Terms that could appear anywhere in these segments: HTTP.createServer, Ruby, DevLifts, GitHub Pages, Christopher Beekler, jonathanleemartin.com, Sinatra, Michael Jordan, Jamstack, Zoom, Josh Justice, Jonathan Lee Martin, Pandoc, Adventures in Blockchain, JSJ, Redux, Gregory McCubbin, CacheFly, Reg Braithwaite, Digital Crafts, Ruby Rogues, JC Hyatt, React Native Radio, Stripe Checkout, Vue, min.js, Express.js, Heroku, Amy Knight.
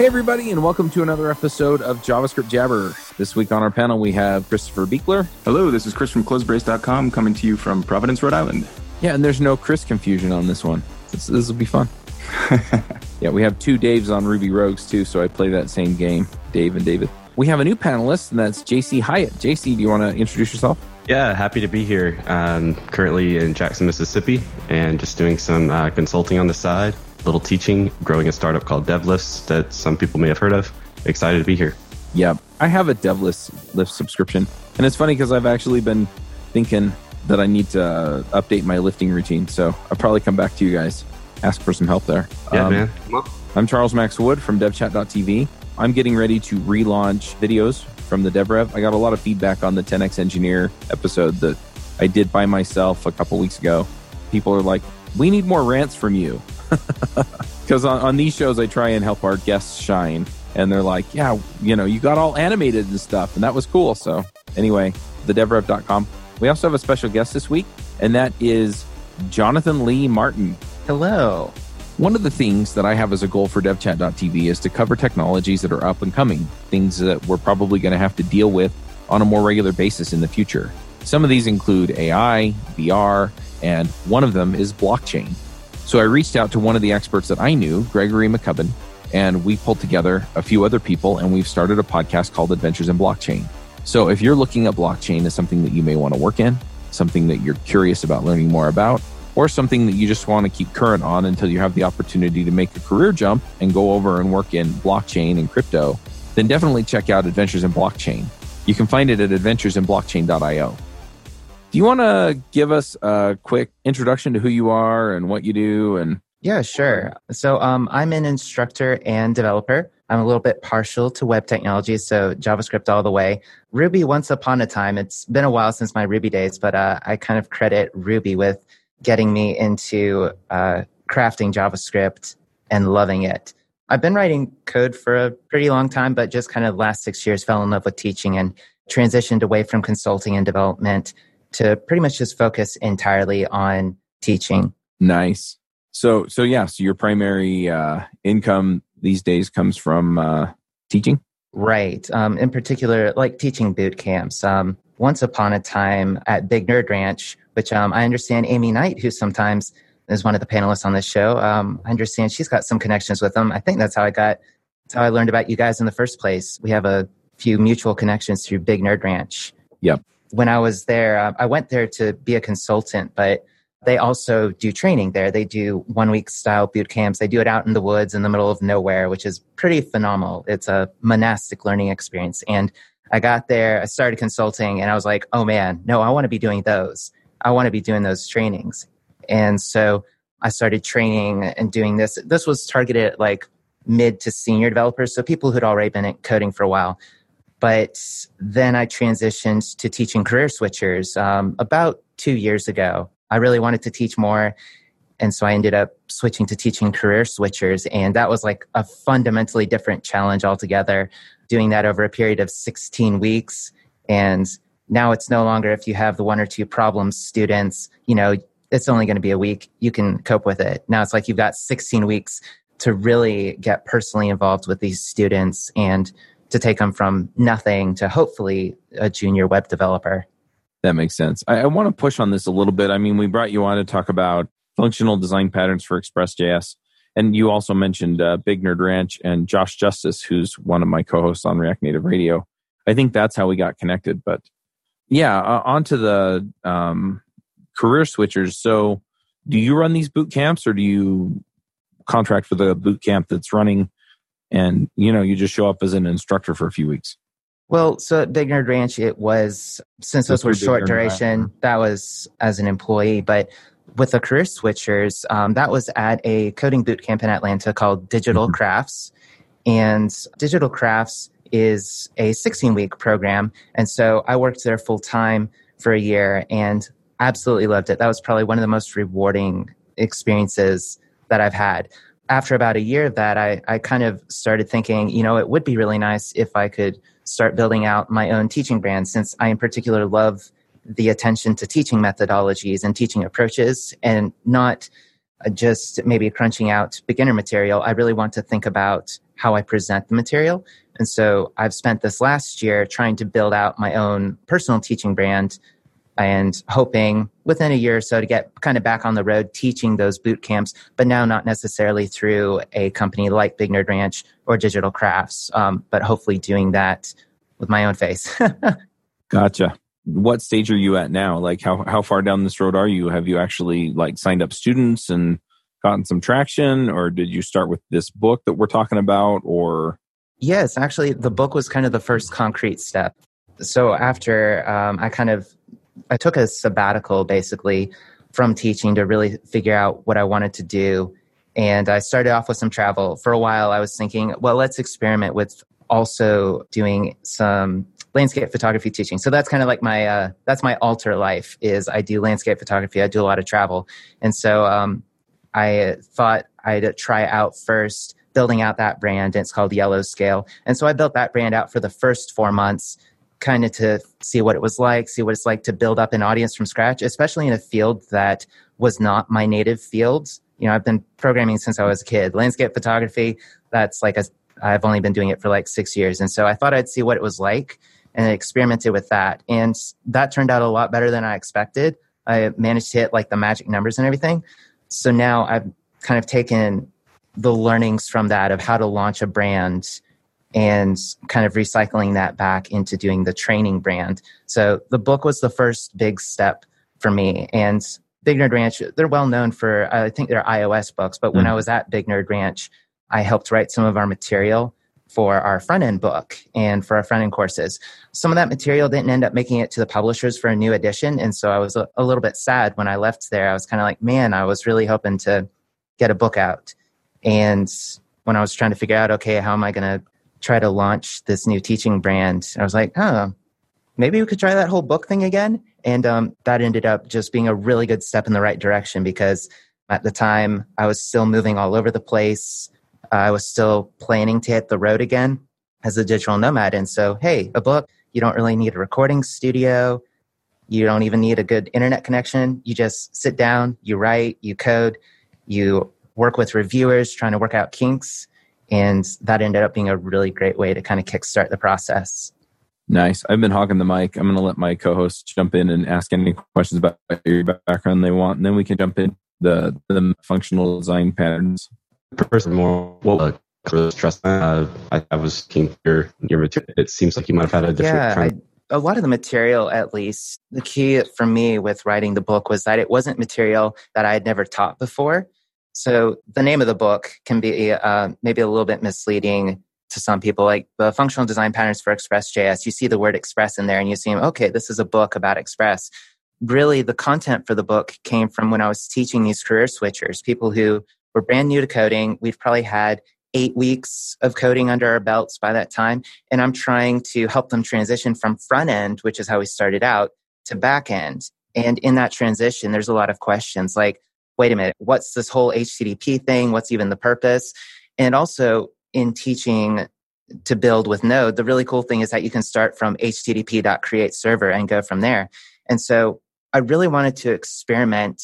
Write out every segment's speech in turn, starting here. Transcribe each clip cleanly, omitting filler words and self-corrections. Hey, everybody, and welcome to another episode of JavaScript Jabber. This week on our panel, we have Christopher Beekler. Hello, this is Chris from CloseBrace.com coming to you from Providence, Rhode Island. Yeah, and there's no Chris confusion on this one. This will be fun. Yeah, we have two Daves on Ruby Rogues, too, so I play that same game, Dave and David. We have a new panelist, and that's JC Hyatt. JC, do you want to introduce yourself? Yeah, happy to be here. Currently in Jackson, Mississippi, and just doing some consulting on the side, a little teaching, growing a startup called DevLifts that some people may have heard of. Excited to be here. Yeah, I have a DevLifts subscription, and it's funny because I've actually been thinking that I need to update my lifting routine, so I'll probably come back to you guys, ask for some help there. Yeah, man. I'm Charles Max Wood from devchat.tv. I'm getting ready to relaunch videos from the DevRev. I got a lot of feedback on the 10X Engineer episode that I did by myself a couple weeks ago. People are like, we need more rants from you. Because on these shows, I try and help our guests shine. And they're like, yeah, you know, you got all animated and stuff. And that was cool. So anyway, thedevref.com. We also have a special guest this week, and that is Jonathan Lee Martin. Hello. One of the things that I have as a goal for devchat.tv is to cover technologies that are up and coming, things that we're probably going to have to deal with on a more regular basis in the future. Some of these include AI, VR, and one of them is blockchain. So I reached out to one of the experts that I knew, Gregory McCubbin, and we pulled together a few other people, and we've started a podcast called Adventures in Blockchain. So if you're looking at blockchain as something that you may want to work in, something that you're curious about learning more about, or something that you just want to keep current on until you have the opportunity to make a career jump and go over and work in blockchain and crypto, then definitely check out Adventures in Blockchain. You can find it at adventuresinblockchain.io. Do you want to give us a quick introduction to who you are and what you do? And yeah, sure. So I'm an instructor and developer. I'm a little bit partial to web technology, so JavaScript all the way. Ruby, once upon a time, it's been a while since my Ruby days, but I kind of credit Ruby with getting me into crafting JavaScript and loving it. I've been writing code for a pretty long time, but just kind of the last 6 years fell in love with teaching and transitioned away from consulting and development to pretty much just focus entirely on teaching. Nice. So yeah, so your primary income these days comes from teaching? Right. In particular, like teaching boot camps. Once upon a time at Big Nerd Ranch, which I understand Amy Knight, who sometimes is one of the panelists on this show, I understand she's got some connections with them. I think that's how I learned about you guys in the first place. We have a few mutual connections through Big Nerd Ranch. Yep. When I was there, I went there to be a consultant, but they also do training there. They do 1 week style boot camps. They do it out in the woods in the middle of nowhere, which is pretty phenomenal. It's a monastic learning experience. And I got there, I started consulting, and I was like, oh man, no, I want to be doing those. I want to be doing those trainings. And so I started training and doing this. This was targeted at like mid to senior developers, so people who'd already been coding for a while. But then I transitioned to teaching career switchers about 2 years ago. I really wanted to teach more. And so I ended up switching to teaching career switchers. And that was like a fundamentally different challenge altogether, doing that over a period of 16 weeks. And now it's no longer if you have the one or two problems, students, you know, it's only going to be a week. You can cope with it. Now it's like you've got 16 weeks to really get personally involved with these students and to take them from nothing to hopefully a junior web developer. That makes sense. I want to push on this a little bit. I mean, we brought you on to talk about functional design patterns for Express.js. And you also mentioned Big Nerd Ranch and Josh Justice, who's one of my co-hosts on React Native Radio. I think that's how we got connected. But yeah, onto the career switchers. So do you run these boot camps, or do you contract for the boot camp that's running? And, you know, you just show up as an instructor for a few weeks. Well, so at Big Nerd Ranch, it was, since those were short duration, that was as an employee. But with the career switchers, that was at a coding boot camp in Atlanta called Digital Crafts. And Digital Crafts is a 16-week program. And so I worked there full-time for a year and absolutely loved it. That was probably one of the most rewarding experiences that I've had. After about a year of that, I kind of started thinking, you know, it would be really nice if I could start building out my own teaching brand, since I in particular love the attention to teaching methodologies and teaching approaches, and not just maybe crunching out beginner material. I really want to think about how I present the material. And so I've spent this last year trying to build out my own personal teaching brand and hoping within a year or so to get kind of back on the road teaching those boot camps, but now not necessarily through a company like Big Nerd Ranch or Digital Crafts, but hopefully doing that with my own face. Gotcha. What stage are you at now? Like how far down this road are you? Have you actually like signed up students and gotten some traction, or did you start with this book that we're talking about, or? Yes, actually the book was kind of the first concrete step. So after I took a sabbatical basically from teaching to really figure out what I wanted to do. And I started off with some travel. For a while, I was thinking, well, let's experiment with also doing some landscape photography teaching. So that's kind of like that's my alter life is I do landscape photography. I do a lot of travel. And so I thought I'd try out first building out that brand. It's called Yellow Scale. And so I built that brand out for the first 4 months, kind of to see what it was like, see what it's like to build up an audience from scratch, especially in a field that was not my native field. You know, I've been programming since I was a kid. Landscape photography, that's like I've only been doing it for like 6 years. And so I thought I'd see what it was like and I experimented with that. And that turned out a lot better than I expected. I managed to hit like the magic numbers and everything. So now I've kind of taken the learnings from that of how to launch a brand and kind of recycling that back into doing the training brand. So the book was the first big step for me. And Big Nerd Ranch, they're well known for, I think they're iOS books, but when I was at Big Nerd Ranch, I helped write some of our material for our front-end book and for our front-end courses. Some of that material didn't end up making it to the publishers for a new edition. And so I was a little bit sad when I left there. I was kind of like, man, I was really hoping to get a book out. And when I was trying to figure out, okay, how am I going to try to launch this new teaching brand, I was like, oh, maybe we could try that whole book thing again. And that ended up just being a really good step in the right direction because at the time I was still moving all over the place. I was still planning to hit the road again as a digital nomad. And so, hey, a book, you don't really need a recording studio. You don't even need a good internet connection. You just sit down, you write, you code, you work with reviewers trying to work out kinks. And that ended up being a really great way to kind of kickstart the process. Nice. I've been hogging the mic. I'm going to let my co-host jump in and ask any questions about your background they want. And then we can jump in the functional design patterns. Person more, well, stress. I was looking through your material. It seems like you might have had a different kind. A lot of the material, at least, the key for me with writing the book was that it wasn't material that I had never taught before. So the name of the book can be maybe a little bit misleading to some people, like the Functional Design Patterns for Express.js. You see the word Express in there and you see, okay, this is a book about Express. Really, the content for the book came from when I was teaching these career switchers, people who were brand new to coding. We've probably had 8 weeks of coding under our belts by that time. And I'm trying to help them transition from front end, which is how we started out, to back end. And in that transition, there's a lot of questions like, wait a minute, what's this whole HTTP thing? What's even the purpose? And also in teaching to build with Node, the really cool thing is that you can start from HTTP.createServer and go from there. And so I really wanted to experiment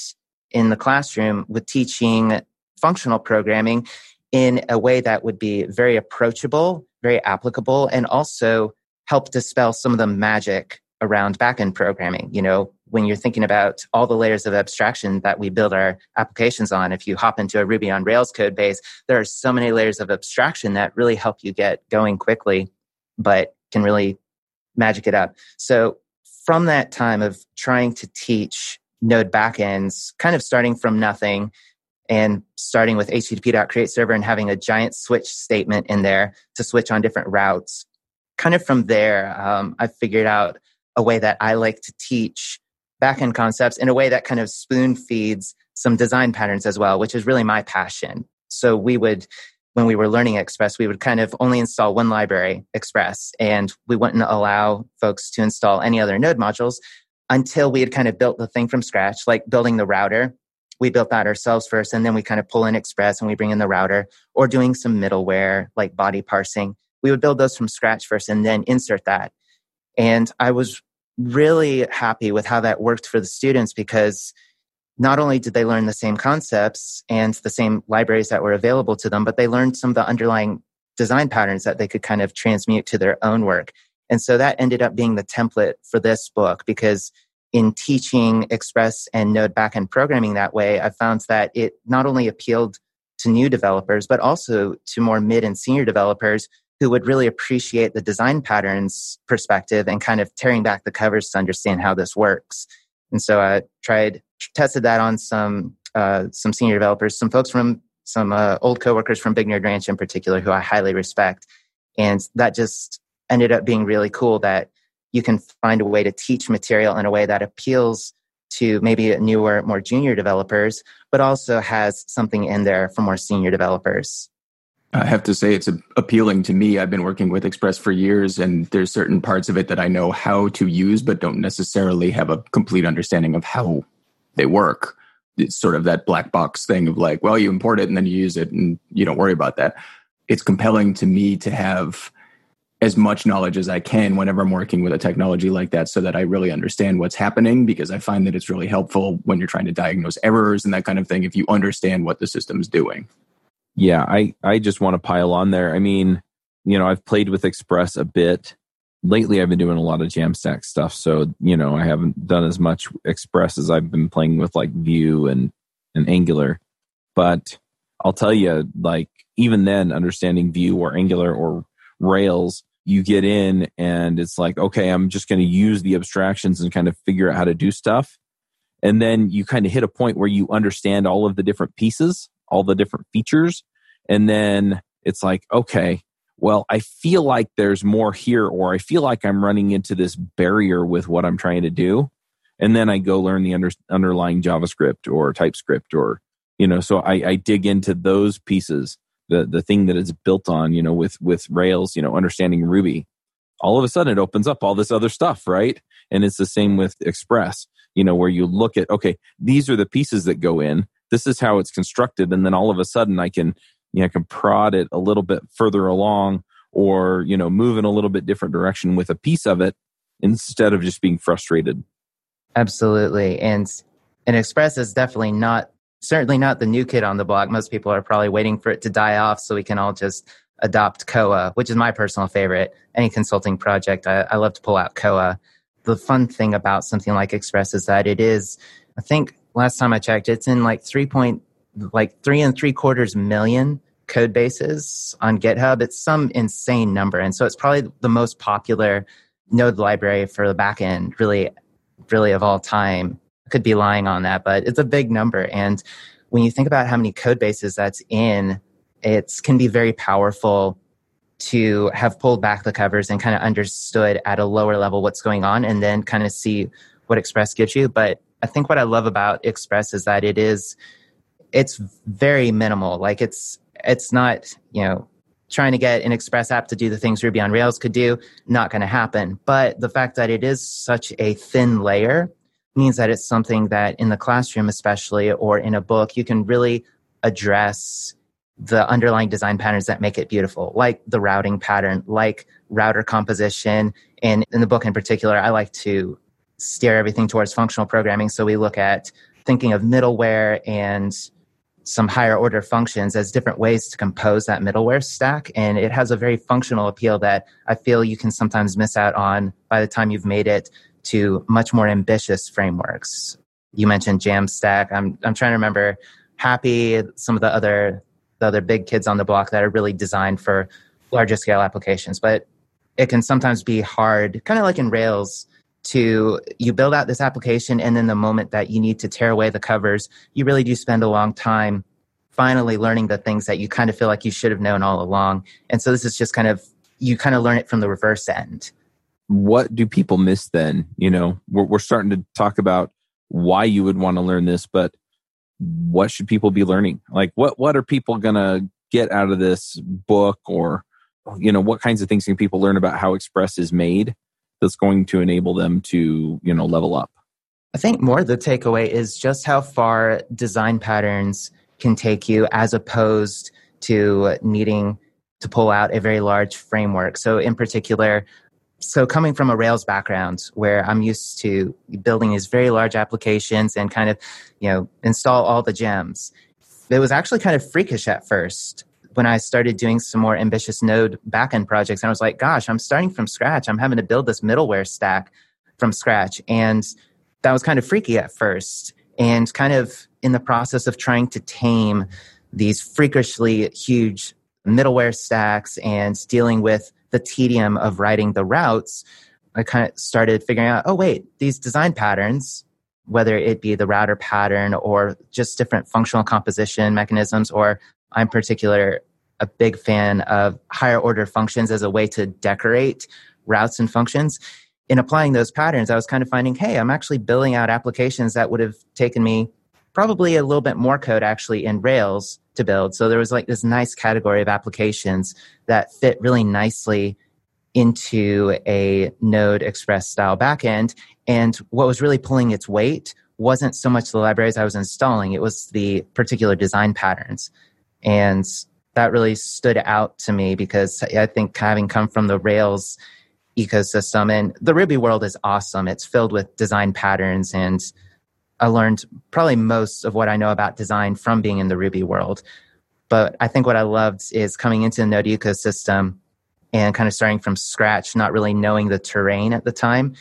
in the classroom with teaching functional programming in a way that would be very approachable, very applicable, and also help dispel some of the magic around backend programming. You know, when you're thinking about all the layers of abstraction that we build our applications on, if you hop into a Ruby on Rails code base, there are so many layers of abstraction that really help you get going quickly, but can really magic it up. So from that time of trying to teach Node backends, kind of starting from nothing and starting with HTTP.createServer and having a giant switch statement in there to switch on different routes, kind of from there, I figured out a way that I like to teach backend concepts in a way that kind of spoon feeds some design patterns as well, which is really my passion. So we would, when we were learning Express, we would kind of only install one library, Express, and we wouldn't allow folks to install any other Node modules until we had kind of built the thing from scratch, like building the router. We built that ourselves first, and then we kind of pull in Express and we bring in the router, or doing some middleware like body parsing. We would build those from scratch first and then insert that. And I was really happy with how that worked for the students because not only did they learn the same concepts and the same libraries that were available to them, but they learned some of the underlying design patterns that they could kind of transmute to their own work. And so that ended up being the template for this book, because in teaching Express and Node backend programming that way, I found that it not only appealed to new developers, but also to more mid and senior developers who would really appreciate the design patterns perspective and kind of tearing back the covers to understand how this works. And so I tested that on some senior developers, some folks from some old coworkers from Big Nerd Ranch in particular, who I highly respect. And that just ended up being really cool that you can find a way to teach material in a way that appeals to maybe newer, more junior developers, but also has something in there for more senior developers. I have to say it's appealing to me. I've been working with Express for years, and there's certain parts of it that I know how to use, but don't necessarily have a complete understanding of how they work. It's sort of that black box thing of like, well, you import it and then you use it and you don't worry about that. It's compelling to me to have as much knowledge as I can whenever I'm working with a technology like that, so that I really understand what's happening, because I find that it's really helpful when you're trying to diagnose errors and that kind of thing, if you understand what the system's doing. Yeah, I just want to pile on there. I mean, you know, I've played with Express a bit. Lately, I've been doing a lot of Jamstack stuff. So, you know, I haven't done as much Express as I've been playing with like Vue and Angular. But I'll tell you, like, even then, understanding Vue or Angular or Rails, you get in and it's like, okay, I'm just going to use the abstractions and kind of figure out how to do stuff. And then you kind of hit a point where you understand all of the different pieces, all the different features. And then it's like, okay, well, I feel like there's more here, or I feel like I'm running into this barrier with what I'm trying to do. And then I go learn the underlying JavaScript or TypeScript, or, you know, so I dig into those pieces. The thing that it's built on, you know, with Rails, you know, understanding Ruby, all of a sudden it opens up all this other stuff, right? And it's the same with Express, you know, where you look at, okay, these are the pieces that go in, this is how it's constructed. And then all of a sudden I can, you know, I can prod it a little bit further along, or, you know, move in a little bit different direction with a piece of it instead of just being frustrated. Absolutely. And Express is definitely certainly not the new kid on the block. Most people are probably waiting for it to die off so we can all just adopt Koa, which is my personal favorite. Any consulting project, I love to pull out Koa. The fun thing about something like Express is that it is, I think last time I checked, it's in like 3.75 million code bases on GitHub. It's some insane number. And so it's probably the most popular Node library for the backend, really, really of all time. Could be lying on that, but it's a big number. And when you think about how many code bases that's in, it can be very powerful to have pulled back the covers and kind of understood at a lower level what's going on, and then kind of see what Express gives you. But I think what I love about Express is that it's very minimal. Like it's not, you know, trying to get an Express app to do the things Ruby on Rails could do, not going to happen. But the fact that it is such a thin layer means that it's something that in the classroom especially, or in a book, you can really address the underlying design patterns that make it beautiful, like the routing pattern, like router composition. And in the book in particular, I like to steer everything towards functional programming. So we look at thinking of middleware and some higher order functions as different ways to compose that middleware stack. And it has a very functional appeal that I feel you can sometimes miss out on by the time you've made it to much more ambitious frameworks. You mentioned Jamstack. I'm trying to remember Happy, some of the other big kids on the block that are really designed for larger scale applications. But it can sometimes be hard, kind of like in Rails, to you build out this application, and then the moment that you need to tear away the covers, you really do spend a long time finally learning the things that you kind of feel like you should have known all along. And so this is just kind of, you kind of learn it from the reverse end. What do people miss then? You know, we're starting to talk about why you would want to learn this, but what should people be learning? Like, what are people going to get out of this book? Or, you know, what kinds of things can people learn about how Express is made that's going to enable them to, you know, level up? I think more the takeaway is just how far design patterns can take you, as opposed to needing to pull out a very large framework. So in particular, coming from a Rails background where I'm used to building these very large applications and kind of, you know, install all the gems, it was actually kind of freakish at first when I started doing some more ambitious Node backend projects, and I was like, gosh, I'm starting from scratch. I'm having to build this middleware stack from scratch. And that was kind of freaky at first, and kind of in the process of trying to tame these freakishly huge middleware stacks and dealing with the tedium of writing the routes, I kind of started figuring out, oh, wait, these design patterns, whether it be the router pattern or just different functional composition mechanisms, or I'm particular a big fan of higher order functions as a way to decorate routes and functions. In applying those patterns, I was kind of finding, hey, I'm actually building out applications that would have taken me probably a little bit more code actually in Rails to build. So there was like this nice category of applications that fit really nicely into a Node Express style backend. And what was really pulling its weight wasn't so much the libraries I was installing, it was the particular design patterns. And that really stood out to me because I think having come from the Rails ecosystem, and the Ruby world is awesome. It's filled with design patterns, and I learned probably most of what I know about design from being in the Ruby world. But I think what I loved is coming into the Node ecosystem and kind of starting from scratch, not really knowing the terrain at the time.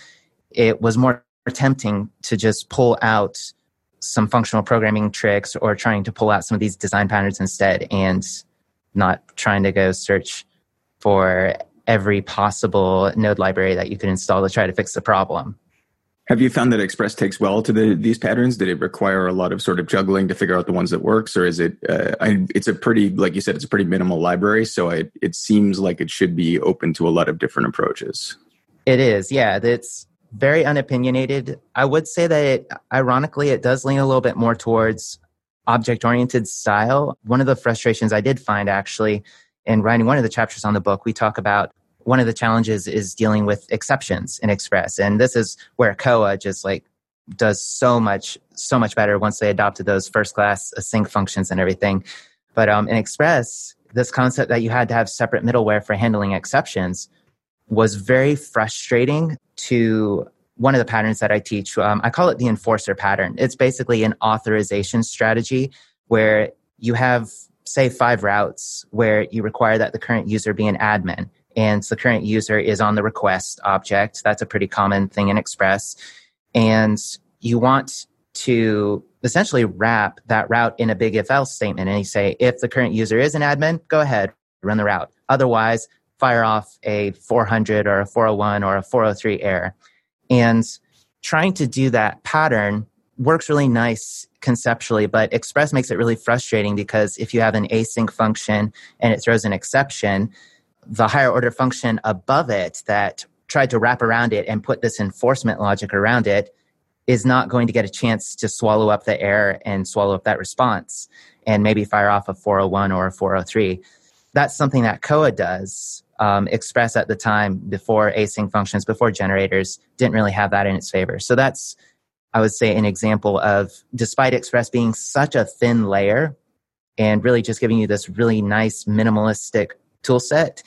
It was more tempting to just pull out some functional programming tricks or trying to pull out some of these design patterns instead, and not trying to go search for every possible Node library that you could install to try to fix the problem. Have you found that Express takes well to these patterns? Did it require a lot of sort of juggling to figure out the ones that works, or is it? It's a pretty, like you said, it's a pretty minimal library, so it seems like it should be open to a lot of different approaches. It is, yeah. It's very unopinionated. I would say that ironically, it does lean a little bit more towards object-oriented style. One of the frustrations I did find actually in writing one of the chapters on the book, we talk about one of the challenges is dealing with exceptions in Express. And this is where Koa just like does so much better once they adopted those first class async functions and everything. But in Express, this concept that you had to have separate middleware for handling exceptions was very frustrating to one of the patterns that I teach. I call it the enforcer pattern. It's basically an authorization strategy where you have, say, 5 routes where you require that the current user be an admin. And so the current user is on the request object. That's a pretty common thing in Express. And you want to essentially wrap that route in a big if-else statement. And you say, if the current user is an admin, go ahead, run the route. Otherwise, fire off a 400 or a 401 or a 403 error. And trying to do that pattern works really nice conceptually, but Express makes it really frustrating because if you have an async function and it throws an exception, the higher order function above it that tried to wrap around it and put this enforcement logic around it is not going to get a chance to swallow up the error and swallow up that response and maybe fire off a 401 or a 403. That's something that Koa does. Express at the time, before async functions, before generators, didn't really have that in its favor. So that's, I would say, an example of, despite Express being such a thin layer and really just giving you this really nice minimalistic tool set,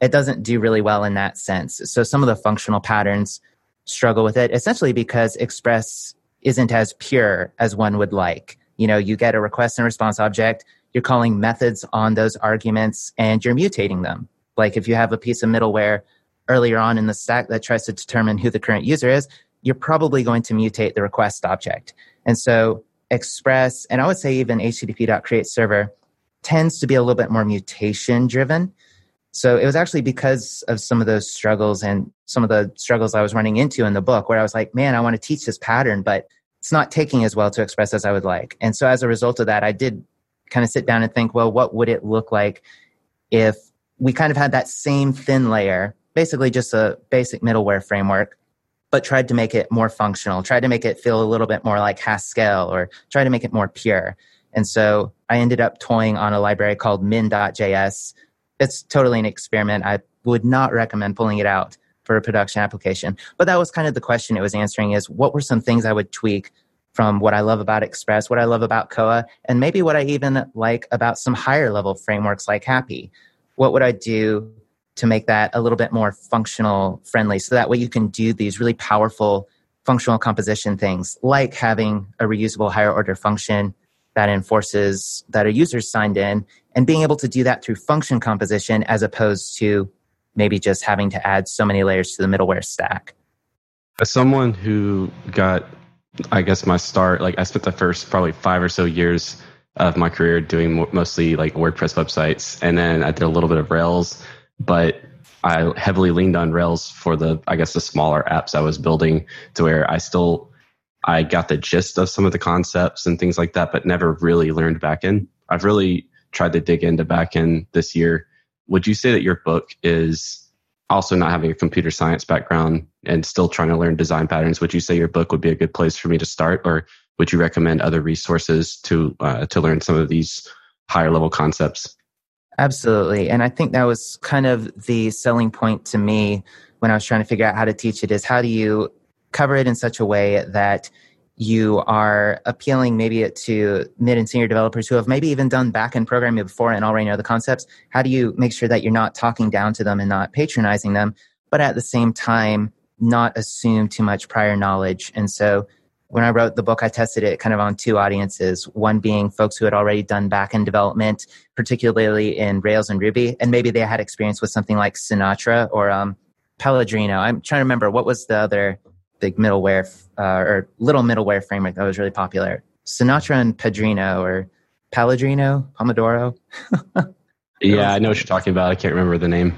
it doesn't do really well in that sense. So some of the functional patterns struggle with it, essentially because Express isn't as pure as one would like. You know, you get a request and response object, you're calling methods on those arguments, and you're mutating them. Like if you have a piece of middleware earlier on in the stack that tries to determine who the current user is, you're probably going to mutate the request object. And so Express, and I would say even HTTP.createServer, tends to be a little bit more mutation driven. So it was actually because of some of those struggles and some of the struggles I was running into in the book where I was like, man, I want to teach this pattern, but it's not taking as well to Express as I would like. And so as a result of that, I did kind of sit down and think, well, what would it look like if we kind of had that same thin layer, basically just a basic middleware framework, but tried to make it more functional, tried to make it feel a little bit more like Haskell, or tried to make it more pure. And so I ended up toying on a library called min.js. It's totally an experiment. I would not recommend pulling it out for a production application. But that was kind of the question it was answering, is what were some things I would tweak from what I love about Express, what I love about Koa, and maybe what I even like about some higher level frameworks like Happy. What would I do to make that a little bit more functional friendly? So that way you can do these really powerful functional composition things, like having a reusable higher order function that enforces that a user signed in, and being able to do that through function composition as opposed to maybe just having to add so many layers to the middleware stack. As someone who got, I guess, my start, like I spent the first probably 5 or so years of my career doing mostly like WordPress websites. And then I did a little bit of Rails, but I heavily leaned on Rails for the, I guess, the smaller apps I was building, to where I got the gist of some of the concepts and things like that, but never really learned backend. I've really tried to dig into backend this year. Would you say that your book is, also not having a computer science background and still trying to learn design patterns, would you say your book would be a good place for me to start, or would you recommend other resources to learn some of these higher level concepts? Absolutely. And I think that was kind of the selling point to me when I was trying to figure out how to teach it, is how do you cover it in such a way that you are appealing maybe to mid and senior developers who have maybe even done back-end programming before and already know the concepts. How do you make sure that you're not talking down to them and not patronizing them, but at the same time, not assume too much prior knowledge? And so when I wrote the book, I tested it kind of on 2 audiences, one being folks who had already done back-end development, particularly in Rails and Ruby, and maybe they had experience with something like Sinatra or Padrino. I'm trying to remember, what was the other big middleware or little middleware framework that was really popular? Sinatra and Padrino, or Paladrino, Pomodoro. Yeah, I know what you're talking about. I can't remember the name.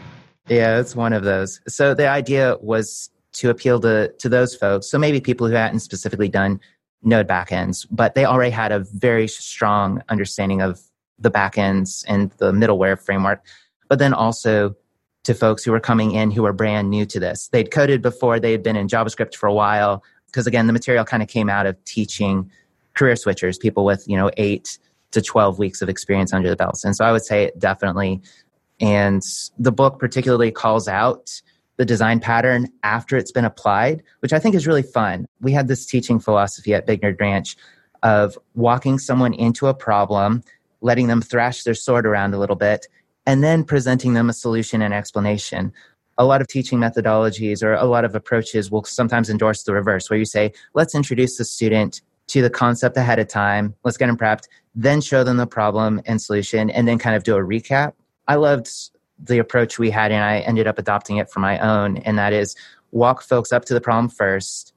Yeah, it's one of those. So the idea was to appeal to those folks. So maybe people who hadn't specifically done Node backends, but they already had a very strong understanding of the backends and the middleware framework. But then also to folks who were coming in who were brand new to this. They'd coded before, they'd been in JavaScript for a while, because again, the material kind of came out of teaching career switchers, people with 8 to 12 weeks of experience under the belts. And so I would say definitely. And the book particularly calls out the design pattern after it's been applied, which I think is really fun. We had this teaching philosophy at Big Nerd Ranch of walking someone into a problem, letting them thrash their sword around a little bit, and then presenting them a solution and explanation. A lot of teaching methodologies or a lot of approaches will sometimes endorse the reverse, where you say, let's introduce the student to the concept ahead of time, let's get them prepped, then show them the problem and solution, and then kind of do a recap. I loved the approach we had, and I ended up adopting it for my own, and that is walk folks up to the problem first,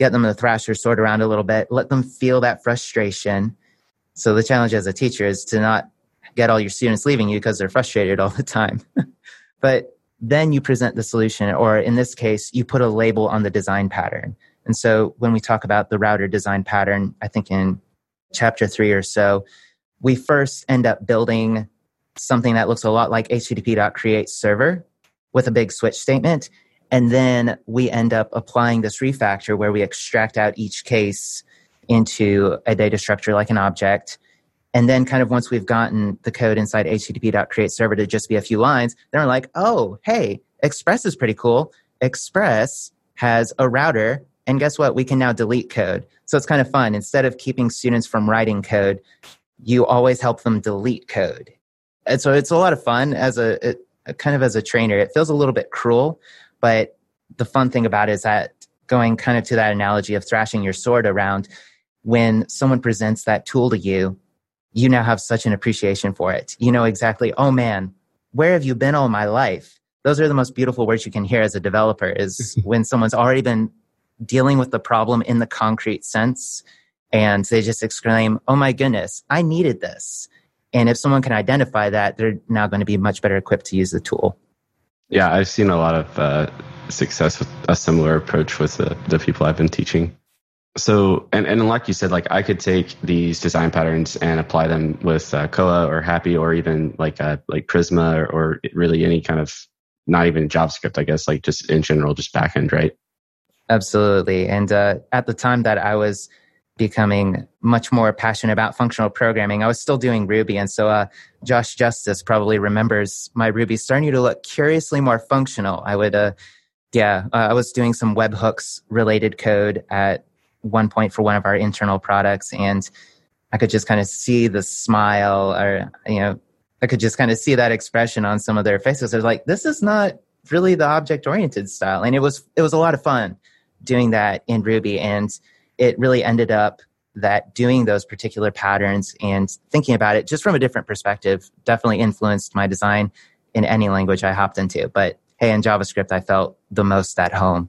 get them to thrash their sword around a little bit, let them feel that frustration. So the challenge as a teacher is to not get all your students leaving you because they're frustrated all the time. But then you present the solution, or in this case, you put a label on the design pattern. And so when we talk about the router design pattern, I think in chapter 3 or so, we first end up building something that looks a lot like HTTP.createServer with a big switch statement. And then we end up applying this refactor where we extract out each case into a data structure like an object. And then kind of once we've gotten the code inside http.createServer to just be a few lines, then we're like, oh, hey, Express is pretty cool. Express has a router, and guess what? We can now delete code. So it's kind of fun. Instead of keeping students from writing code, you always help them delete code. And so it's a lot of fun as a trainer. It feels a little bit cruel, but the fun thing about it is that, going kind of to that analogy of thrashing your sword around, when someone presents that tool to you, you now have such an appreciation for it. You know exactly, oh man, where have you been all my life? Those are the most beautiful words you can hear as a developer, is when someone's already been dealing with the problem in the concrete sense, and they just exclaim, oh my goodness, I needed this. And if someone can identify that, they're now going to be much better equipped to use the tool. Yeah, I've seen a lot of success with a similar approach with the people I've been teaching. So, and like you said, like I could take these design patterns and apply them with Koa or Happy, or even like Prisma, or really any kind of, not even JavaScript, I guess, like just in general, just backend, right? Absolutely. And at the time that I was becoming much more passionate about functional programming, I was still doing Ruby. And so Josh Justice probably remembers my Ruby starting to look curiously more functional. I was doing some webhooks related code at one point for one of our internal products, and I could just kind of see the smile, or I could just kind of see that expression on some of their faces. They're like, this is not really the object oriented style. And it was a lot of fun doing that in Ruby, and it really ended up that doing those particular patterns and thinking about it just from a different perspective definitely influenced my design in any language I hopped into. But hey, in JavaScript, I felt the most at home.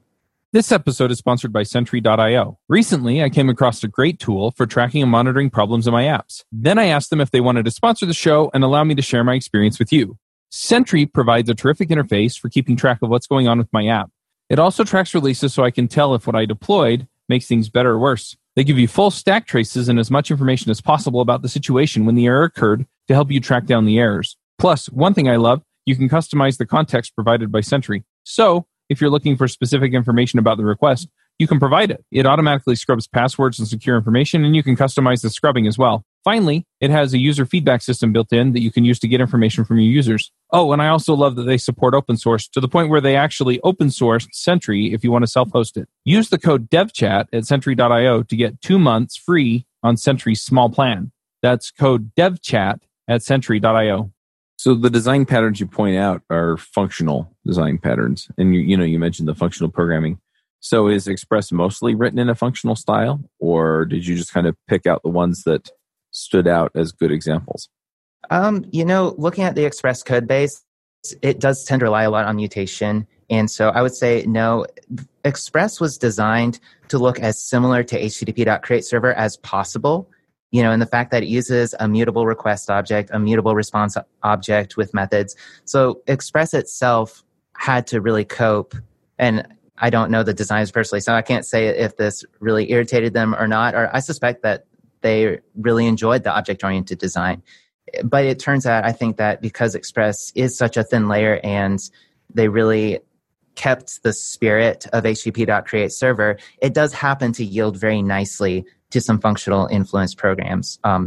This episode is sponsored by Sentry.io. Recently, I came across a great tool for tracking and monitoring problems in my apps. Then I asked them if they wanted to sponsor the show and allow me to share my experience with you. Sentry provides a terrific interface for keeping track of what's going on with my app. It also tracks releases so I can tell if what I deployed makes things better or worse. They give you full stack traces and as much information as possible about the situation when the error occurred to help you track down the errors. Plus, one thing I love, you can customize the context provided by Sentry. So, if you're looking for specific information about the request, you can provide it. It automatically scrubs passwords and secure information, and you can customize the scrubbing as well. Finally, it has a user feedback system built in that you can use to get information from your users. Oh, and I also love that they support open source to the point where they actually open sourced Sentry if you want to self-host it. Use the code devchat at Sentry.io to get 2 months free on Sentry's small plan. That's code devchat at Sentry.io. So the design patterns you point out are functional design patterns. And you mentioned the functional programming. So is Express mostly written in a functional style, or did you just kind of pick out the ones that stood out as good examples? Looking at the Express code base, it does tend to rely a lot on mutation. And so I would say, no, Express was designed to look as similar to HTTP.createServer as possible. And the fact that it uses a mutable request object, a mutable response object with methods. So Express itself had to really cope. And I don't know the designers personally, so I can't say if this really irritated them or not. Or I suspect that they really enjoyed the object-oriented design. But it turns out, I think that because Express is such a thin layer and they really kept the spirit of HTTP.createServer, it does happen to yield very nicely to some functional influence patterns. I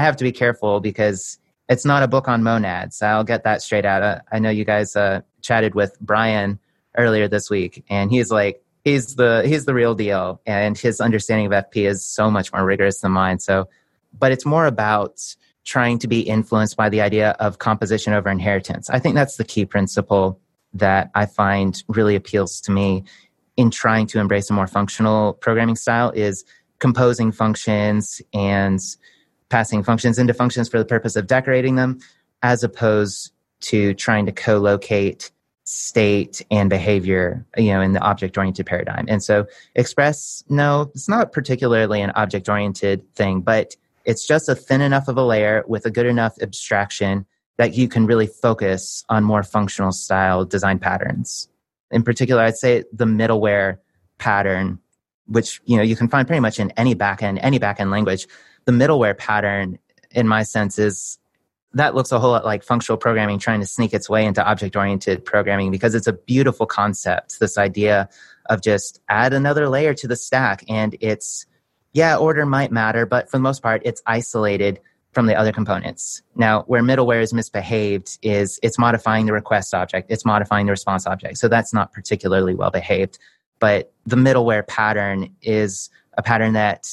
have to be careful because it's not a book on monads. I'll get that straight out. I know you guys chatted with Brian earlier this week, and he's like, he's the real deal, and his understanding of FP is so much more rigorous than mine. So, but it's more about trying to be influenced by the idea of composition over inheritance. I think that's the key principle that I find really appeals to me in trying to embrace a more functional programming style, is composing functions and passing functions into functions for the purpose of decorating them, as opposed to trying to co-locate state and behavior, in the object-oriented paradigm. And so Express, no, it's not particularly an object-oriented thing, but it's just a thin enough of a layer with a good enough abstraction that you can really focus on more functional style design patterns. In particular, I'd say the middleware pattern, which you can find pretty much in any backend language. The middleware pattern, in my sense, is that looks a whole lot like functional programming trying to sneak its way into object-oriented programming, because it's a beautiful concept, this idea of just add another layer to the stack. And it's, order might matter, but for the most part, it's isolated from the other components. Now, where middleware is misbehaved is it's modifying the request object, it's modifying the response object. So that's not particularly well behaved. But the middleware pattern is a pattern that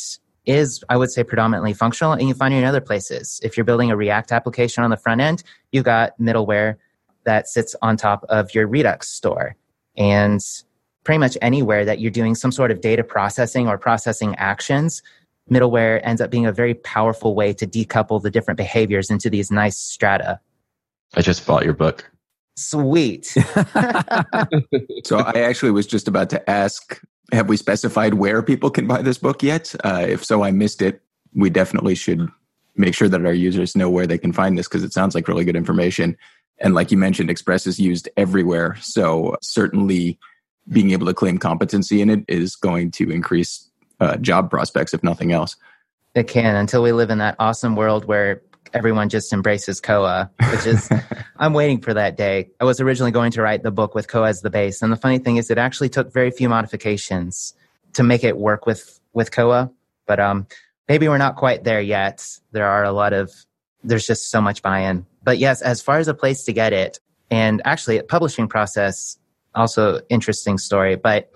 is, I would say, predominantly functional, and you find it in other places. If you're building a React application on the front end, you've got middleware that sits on top of your Redux store. And pretty much anywhere that you're doing some sort of data processing or processing actions, middleware ends up being a very powerful way to decouple the different behaviors into these nice strata. I just bought your book. Sweet. So I actually was just about to ask, have we specified where people can buy this book yet? If so, I missed it. We definitely should make sure that our users know where they can find this, because it sounds like really good information. And like you mentioned, Express is used everywhere. So certainly being able to claim competency in it is going to increase job prospects, if nothing else. It can, until we live in that awesome world where everyone just embraces Koa, which is, I'm waiting for that day. I was originally going to write the book with Koa as the base. And the funny thing is, it actually took very few modifications to make it work with Koa. But maybe we're not quite there yet. There's just so much buy-in. But yes, as far as a place to get it, and actually a publishing process, also interesting story, but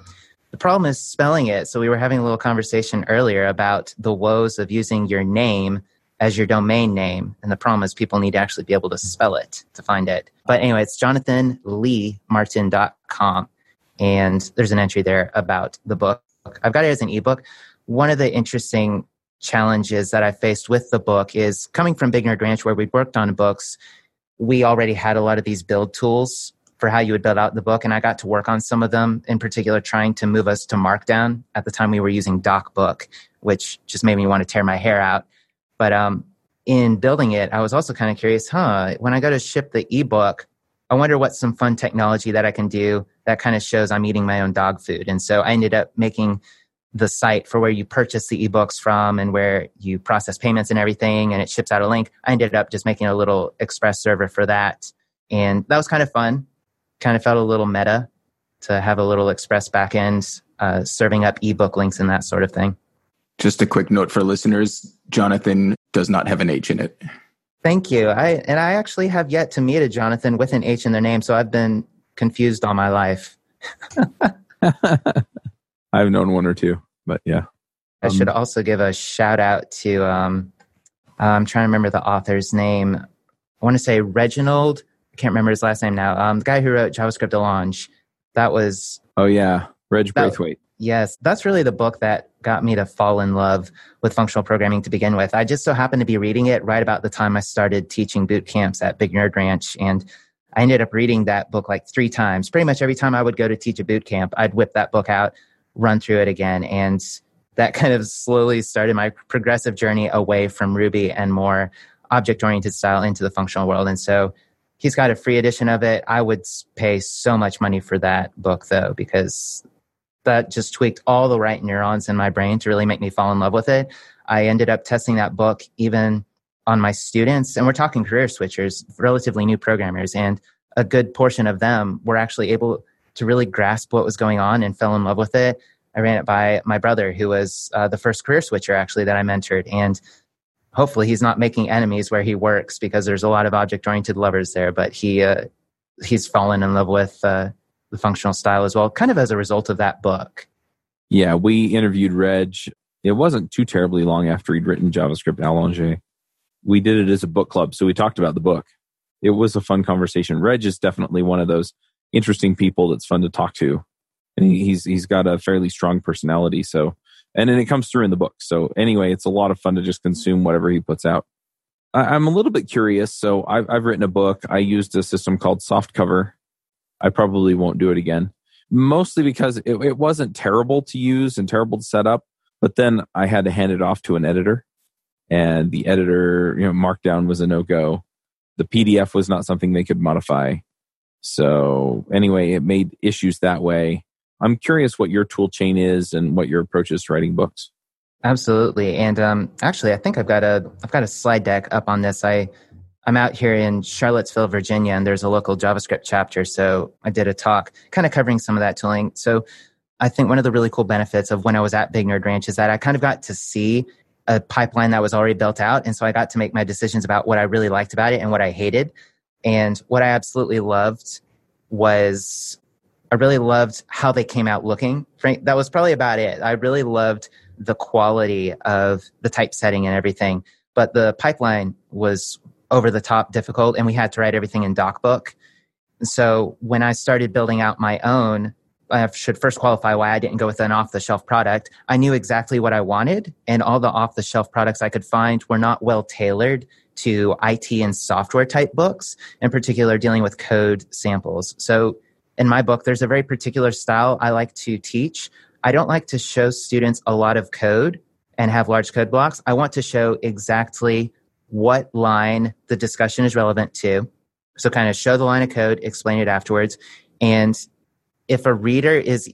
the problem is spelling it. So we were having a little conversation earlier about the woes of using your name as your domain name. And the problem is people need to actually be able to spell it to find it. But anyway, it's jonathanleemartin.com. And there's an entry there about the book. I've got it as an ebook, one of the interesting challenges that I faced with the book is coming from Big Nerd Ranch, where we worked on books, we already had a lot of these build tools for how you would build out the book. And I got to work on some of them, in particular, trying to move us to Markdown. At the time, we were using DocBook, which just made me want to tear my hair out. But in building it, I was also kind of curious, when I go to ship the ebook, I wonder what's some fun technology that I can do that kind of shows I'm eating my own dog food. And so I ended up making the site for where you purchase the ebooks from and where you process payments and everything, and it ships out a link. I ended up just making a little Express server for that. And that was kind of fun. Kind of felt a little meta to have a little Express backend serving up ebook links and that sort of thing. Just a quick note for listeners, Jonathan does not have an H in it. Thank you. I actually have yet to meet a Jonathan with an H in their name, so I've been confused all my life. I've known one or two, but yeah. I should also give a shout out to, I'm trying to remember the author's name. I want to say Reginald. I can't remember his last name now. The guy who wrote JavaScript to Launch. That was... Oh yeah, Reg Braithwaite. Yes, that's really the book that got me to fall in love with functional programming to begin with. I just so happened to be reading it right about the time I started teaching boot camps at Big Nerd Ranch, and I ended up reading that book like 3 times. Pretty much every time I would go to teach a boot camp, I'd whip that book out, run through it again. And that kind of slowly started my progressive journey away from Ruby and more object-oriented style into the functional world. And so he's got a free edition of it. I would pay so much money for that book, though, because that just tweaked all the right neurons in my brain to really make me fall in love with it. I ended up testing that book even on my students. And we're talking career switchers, relatively new programmers. And a good portion of them were actually able to really grasp what was going on and fell in love with it. I ran it by my brother, who was the first career switcher, actually, that I mentored. And hopefully he's not making enemies where he works, because there's a lot of object-oriented lovers there. But he's fallen in love with the functional style as well, kind of as a result of that book. Yeah, we interviewed Reg. It wasn't too terribly long after he'd written JavaScript Allonge. We did it as a book club, so we talked about the book. It was a fun conversation. Reg is definitely one of those interesting people that's fun to talk to, and he's got a fairly strong personality, and then it comes through in the book. So anyway, it's a lot of fun to just consume whatever he puts out. I'm a little bit curious, so I've written a book. I used a system called Softcover. I probably won't do it again, mostly because it wasn't terrible to use and terrible to set up, but then I had to hand it off to an editor, and the editor, Markdown was a no-go. The PDF was not something they could modify. So anyway, it made issues that way. I'm curious what your tool chain is and what your approach is to writing books. Absolutely. And actually, I think I've got a slide deck up on this. I'm out here in Charlottesville, Virginia, and there's a local JavaScript chapter. So I did a talk kind of covering some of that tooling. So I think one of the really cool benefits of when I was at Big Nerd Ranch is that I kind of got to see a pipeline that was already built out. And so I got to make my decisions about what I really liked about it and what I hated. And what I absolutely loved was I really loved how they came out looking. That was probably about it. I really loved the quality of the typesetting and everything. But the pipeline was over the top difficult, and we had to write everything in DocBook. So when I started building out my own, I should first qualify why I didn't go with an off-the-shelf product. I knew exactly what I wanted, and all the off-the-shelf products I could find were not well-tailored to IT and software type books, in particular dealing with code samples. So in my book, there's a very particular style I like to teach. I don't like to show students a lot of code and have large code blocks. I want to show exactly what line the discussion is relevant to. So kind of show the line of code, explain it afterwards. And if a reader is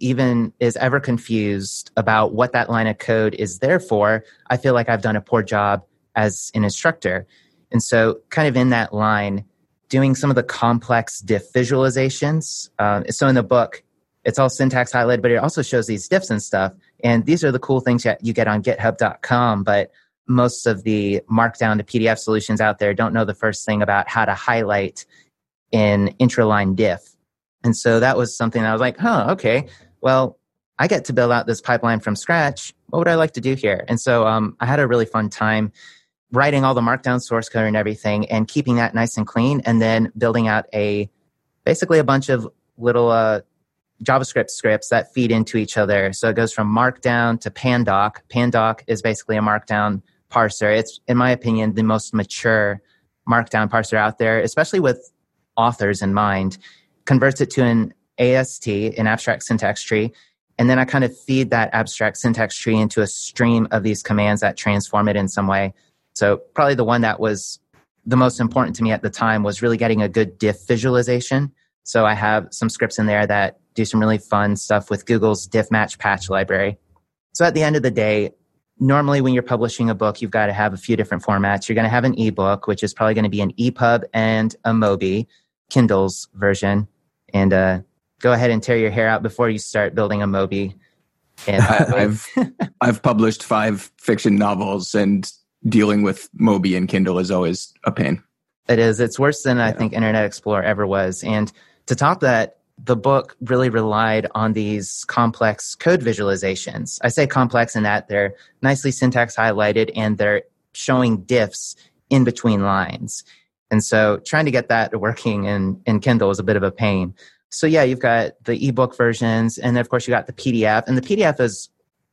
ever confused about what that line of code is there for, I feel like I've done a poor job as an instructor. And so kind of in that line, doing some of the complex diff visualizations. So in the book, it's all syntax highlighted, but it also shows these diffs and stuff. And these are the cool things that you get on github.com. But most of the Markdown to PDF solutions out there don't know the first thing about how to highlight an intraline diff. And so that was something that I was like, okay, well, I get to build out this pipeline from scratch. What would I like to do here? And so I had a really fun time writing all the Markdown source code and everything and keeping that nice and clean, and then building out basically a bunch of little JavaScript scripts that feed into each other. So it goes from Markdown to Pandoc. Pandoc is basically a Markdown parser. It's, in my opinion, the most mature Markdown parser out there, especially with authors in mind. Converts it to an AST, an abstract syntax tree, and then I kind of feed that abstract syntax tree into a stream of these commands that transform it in some way. So probably the one that was the most important to me at the time was really getting a good diff visualization. So I have some scripts in there that do some really fun stuff with Google's diff match patch library. So at the end of the day, normally when you're publishing a book, you've got to have a few different formats. You're going to have an ebook, which is probably going to be an EPUB and a Mobi, Kindle's version. And go ahead and tear your hair out before you start building a Mobi. And I've published 5 fiction novels, and dealing with Mobi and Kindle is always a pain. It is. It's worse than I think Internet Explorer ever was. And to top that, the book really relied on these complex code visualizations. I say complex in that they're nicely syntax highlighted and they're showing diffs in between lines. And so trying to get that working in Kindle is a bit of a pain. So yeah, you've got the ebook versions, and then of course you got the PDF. And the PDF is,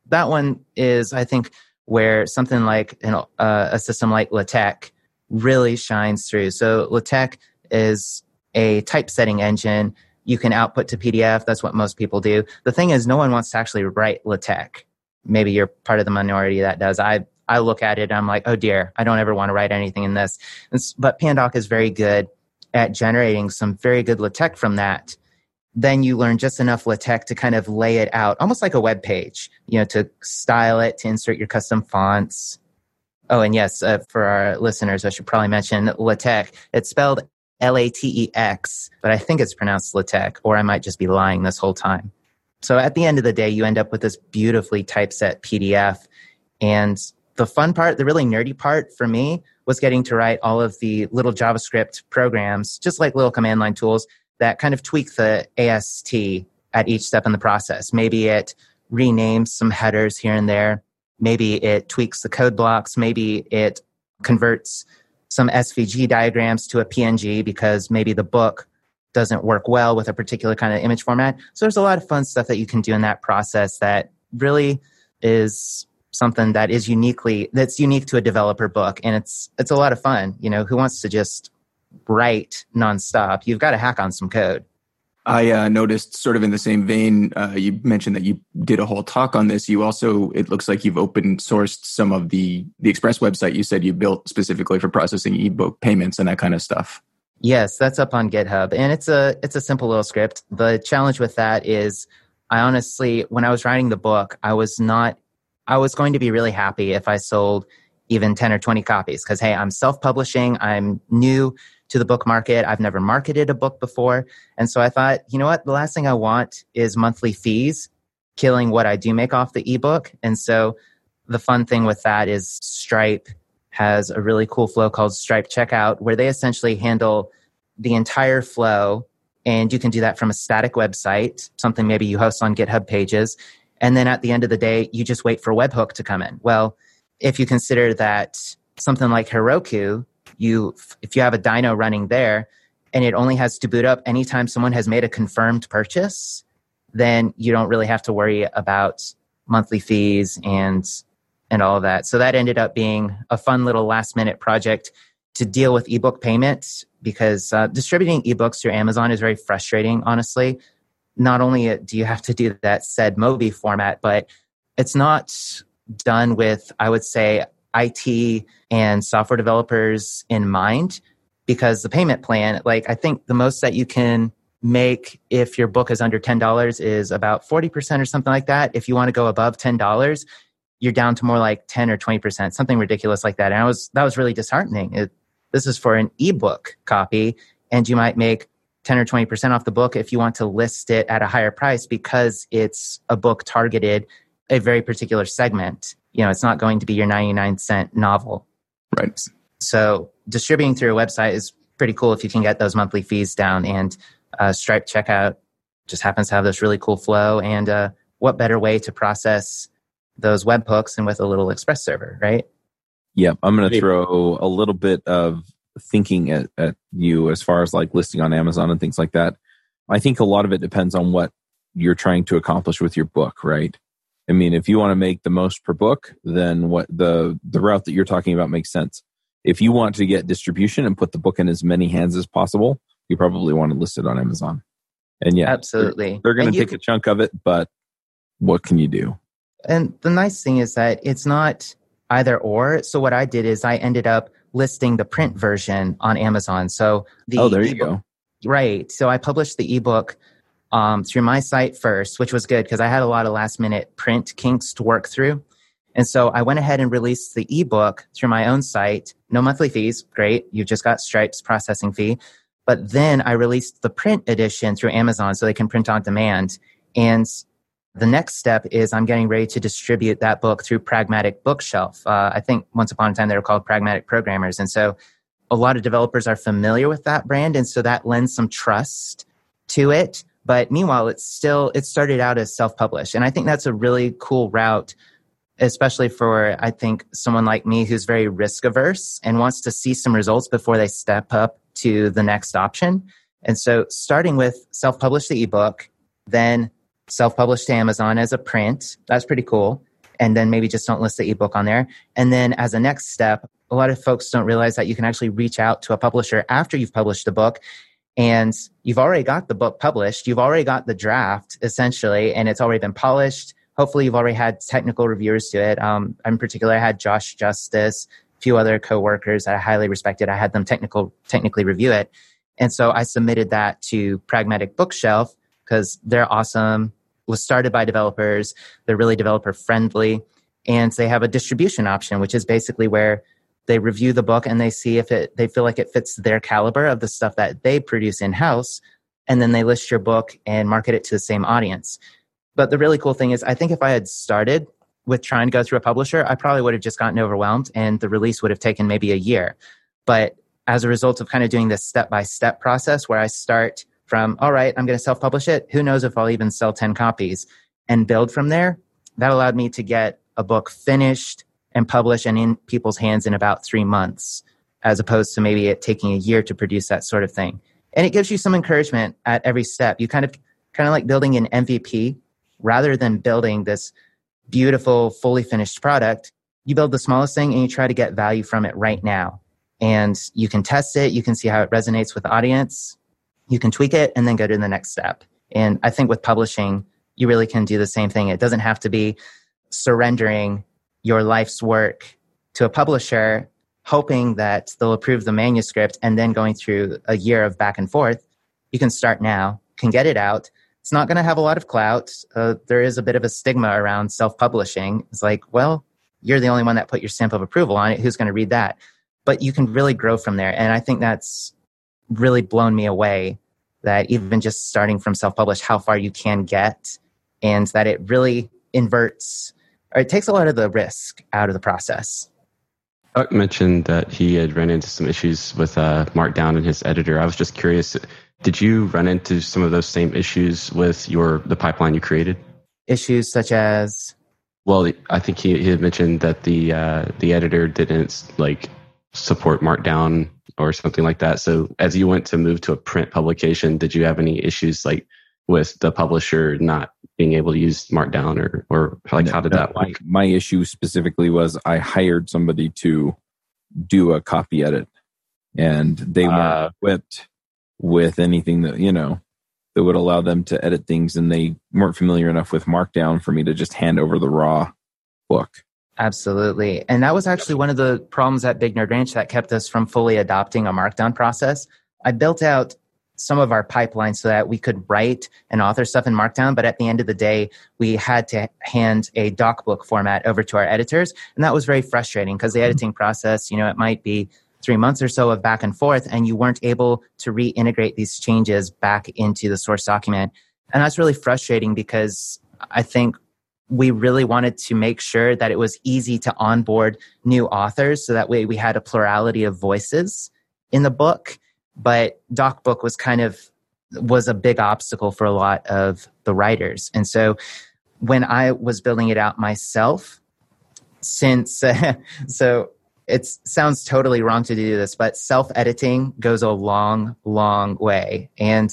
that one is, I think, where something like a system like LaTeX really shines through. So LaTeX is a typesetting engine. You can output to PDF. That's what most people do. The thing is, no one wants to actually write LaTeX. Maybe you're part of the minority that does. I look at it and I'm like, oh dear, I don't ever want to write anything in this. But Pandoc is very good at generating some very good LaTeX from that. Then you learn just enough LaTeX to kind of lay it out, almost like a web page, you know, to style it, to insert your custom fonts. Oh, and yes, for our listeners, I should probably mention LaTeX. It's spelled LATEX, but I think it's pronounced LaTeX, or I might just be lying this whole time. So at the end of the day, you end up with this beautifully typeset PDF. And the fun part, the really nerdy part for me, was getting to write all of the little JavaScript programs, just like little command line tools, that kind of tweak the AST at each step in the process. Maybe it renames some headers here and there. Maybe it tweaks the code blocks. Maybe it converts some SVG diagrams to a PNG because maybe the book doesn't work well with a particular kind of image format. So there's a lot of fun stuff that you can do in that process that really is something that is unique to a developer book. And it's a lot of fun. You know, who wants to just write nonstop? You've got to hack on some code. I noticed, sort of in the same vein, you mentioned that you did a whole talk on this. You also, it looks like you've open sourced some of the Express website you said you built specifically for processing ebook payments and that kind of stuff. Yes, that's up on GitHub. And it's a simple little script. The challenge with that is, I honestly, when I was writing the book, I was going to be really happy if I sold even 10 or 20 copies because, hey, I'm self-publishing. I'm new to the book market. I've never marketed a book before. And so I thought, you know what? The last thing I want is monthly fees killing what I do make off the ebook. And so the fun thing with that is Stripe has a really cool flow called Stripe Checkout, where they essentially handle the entire flow. And you can do that from a static website, something maybe you host on GitHub pages. And then at the end of the day, you just wait for webhook to come in. Well, if you consider that something like Heroku, if you have a dyno running there and it only has to boot up anytime someone has made a confirmed purchase, then you don't really have to worry about monthly fees and all of that. So that ended up being a fun little last minute project to deal with ebook payments, because distributing ebooks through Amazon is very frustrating, honestly. Not only do you have to do that said Mobi format, but it's not done with, I would say, IT and software developers in mind, because the payment plan, like I think the most that you can make if your book is under $10 is about 40% or something like that. If you want to go above $10, you're down to more like 10 or 20%, something ridiculous like that. And that was really disheartening. This is for an ebook copy, and you might make 10 or 20% off the book if you want to list it at a higher price because it's a book targeted a very particular segment. You know, it's not going to be your 99-cent novel. Right. So distributing through a website is pretty cool if you can get those monthly fees down. And Stripe Checkout just happens to have this really cool flow. And what better way to process those webhooks than with a little Express server, right? Yeah, I'm going to throw a little bit of thinking at you as far as like listing on Amazon and things like that. I think a lot of it depends on what you're trying to accomplish with your book, right? I mean, if you want to make the most per book, then what the route that you're talking about makes sense. If you want to get distribution and put the book in as many hands as possible, you probably want to list it on Amazon. And yeah, absolutely, they're going to take a chunk of it, but what can you do? And the nice thing is that it's not either or. So what I did is I ended up listing the print version on Amazon. So the there you go. Right. So I published the ebook through my site first, which was good because I had a lot of last minute print kinks to work through. And so I went ahead and released the ebook through my own site. No monthly fees. Great. You just got Stripe's processing fee. But then I released the print edition through Amazon so they can print on demand. And the next step is I'm getting ready to distribute that book through Pragmatic Bookshelf. I think once upon a time they were called Pragmatic Programmers. And so a lot of developers are familiar with that brand. And so that lends some trust to it. But meanwhile, it started out as self-published. And I think that's a really cool route, especially for, I think, someone like me who's very risk averse and wants to see some results before they step up to the next option. And so starting with self-publish the ebook, then self-publish to Amazon as a print. That's pretty cool. And then maybe just don't list the ebook on there. And then as a next step, a lot of folks don't realize that you can actually reach out to a publisher after you've published the book and you've already got the book published. You've already got the draft essentially, and it's already been polished. Hopefully you've already had technical reviewers to it. In particular, I had Josh Justice, a few other coworkers that I highly respected. I had them technically review it. And so I submitted that to Pragmatic Bookshelf because they're awesome. Was started by developers. They're really developer friendly. And they have a distribution option, which is basically where they review the book and they see if they feel like it fits their caliber of the stuff that they produce in-house. And then they list your book and market it to the same audience. But the really cool thing is, I think if I had started with trying to go through a publisher, I probably would have just gotten overwhelmed and the release would have taken maybe a year. But as a result of kind of doing this step-by-step process where I start from, all right, I'm going to self-publish it. Who knows if I'll even sell 10 copies and build from there. That allowed me to get a book finished and published and in people's hands in about 3 months, as opposed to maybe it taking a year to produce that sort of thing. And it gives you some encouragement at every step. You kind of like building an MVP rather than building this beautiful, fully finished product. You build the smallest thing and you try to get value from it right now. And you can test it. You can see how it resonates with the audience. You can tweak it and then go to the next step. And I think with publishing, you really can do the same thing. It doesn't have to be surrendering your life's work to a publisher, hoping that they'll approve the manuscript and then going through a year of back and forth. You can start now, can get it out. It's not going to have a lot of clout. There is a bit of a stigma around self-publishing. It's like, well, you're the only one that put your stamp of approval on it. Who's going to read that? But you can really grow from there. And I think that's really blown me away, that even just starting from self-publish, how far you can get, and that it really inverts, or it takes a lot of the risk out of the process. Buck mentioned that he had run into some issues with Markdown and his editor. I was just curious, did you run into some of those same issues with the pipeline you created? Issues such as? Well, I think he had mentioned that the editor didn't support Markdown or something like that. So as you went to move to a print publication, did you have any issues with the publisher not being able to use Markdown or how did that work? My issue specifically was I hired somebody to do a copy edit and they weren't equipped with anything that would allow them to edit things, and they weren't familiar enough with Markdown for me to just hand over the raw book. Absolutely. And that was actually one of the problems at Big Nerd Ranch that kept us from fully adopting a Markdown process. I built out some of our pipeline so that we could write and author stuff in Markdown, but at the end of the day, we had to hand a DocBook format over to our editors. And that was very frustrating because the editing process, it might be 3 months or so of back and forth, and you weren't able to reintegrate these changes back into the source document. And that's really frustrating because I think we really wanted to make sure that it was easy to onboard new authors so that way we had a plurality of voices in the book. But DocBook was a big obstacle for a lot of the writers. And so when I was building it out myself, so it sounds totally wrong to do this, but self-editing goes a long, long way. And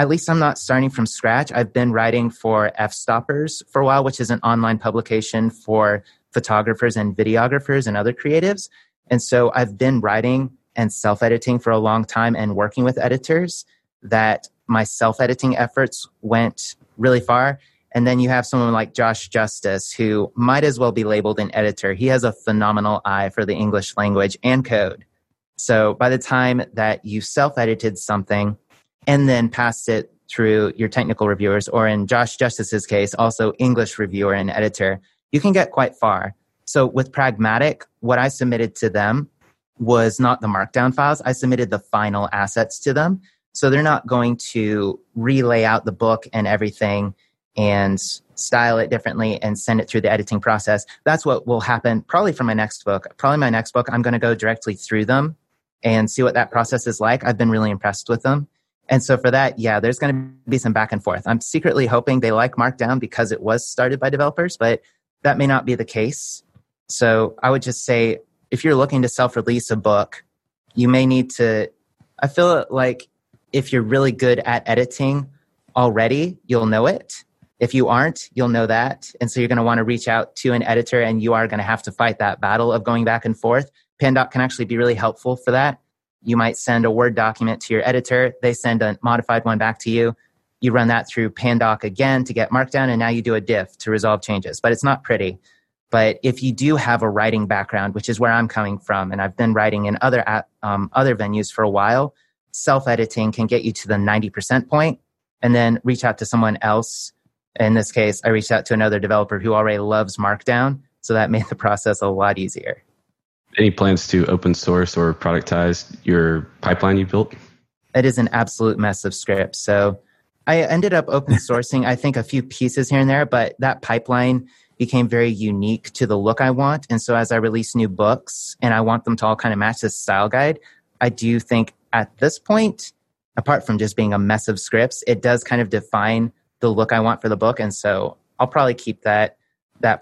at least I'm not starting from scratch. I've been writing for F-Stoppers for a while, which is an online publication for photographers and videographers and other creatives. And so I've been writing and self-editing for a long time and working with editors that my self-editing efforts went really far. And then you have someone like Josh Justice, who might as well be labeled an editor. He has a phenomenal eye for the English language and code. So by the time that you self-edited something and then passed it through your technical reviewers, or in Josh Justice's case, also English reviewer and editor, you can get quite far. So with Pragmatic, what I submitted to them was not the markdown files. I submitted the final assets to them. So they're not going to relay out the book and everything and style it differently and send it through the editing process. That's what will happen probably for my next book. Probably my next book, I'm going to go directly through them and see what that process is like. I've been really impressed with them. And so for that, yeah, there's going to be some back and forth. I'm secretly hoping they like Markdown because it was started by developers, but that may not be the case. So I would just say, if you're looking to self-release a book, you may need to, I feel like if you're really good at editing already, you'll know it. If you aren't, you'll know that. And so you're going to want to reach out to an editor, and you are going to have to fight that battle of going back and forth. Pandoc can actually be really helpful for that. You might send a Word document to your editor. They send a modified one back to you. You run that through Pandoc again to get Markdown, and now you do a diff to resolve changes. But it's not pretty. But if you do have a writing background, which is where I'm coming from, and I've been writing in other venues for a while, self-editing can get you to the 90% point, and then reach out to someone else. In this case, I reached out to another developer who already loves Markdown, so that made the process a lot easier. Any plans to open source or productize your pipeline you built? It is an absolute mess of scripts. So I ended up open sourcing, I think, a few pieces here and there, but that pipeline became very unique to the look I want. And so as I release new books, and I want them to all kind of match this style guide, I do think at this point, apart from just being a mess of scripts, it does kind of define the look I want for the book. And so I'll probably keep that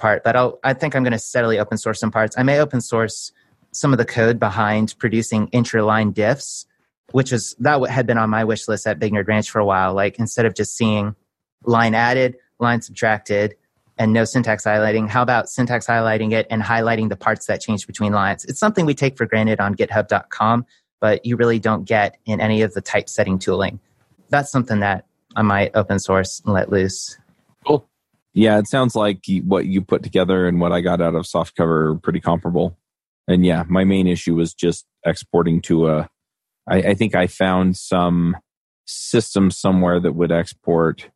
part, but I think I'm going to steadily open source some parts. I may open source some of the code behind producing intraline diffs, which is that had been on my wish list at Big Nerd Ranch for a while. Like, instead of just seeing line added, line subtracted, and no syntax highlighting, how about syntax highlighting it and highlighting the parts that change between lines? It's something we take for granted on github.com, but you really don't get in any of the typesetting tooling. That's something that I might open source and let loose. Cool. Yeah, it sounds like what you put together and what I got out of Softcover are pretty comparable. And yeah, my main issue was just exporting to I think I found some system somewhere that would export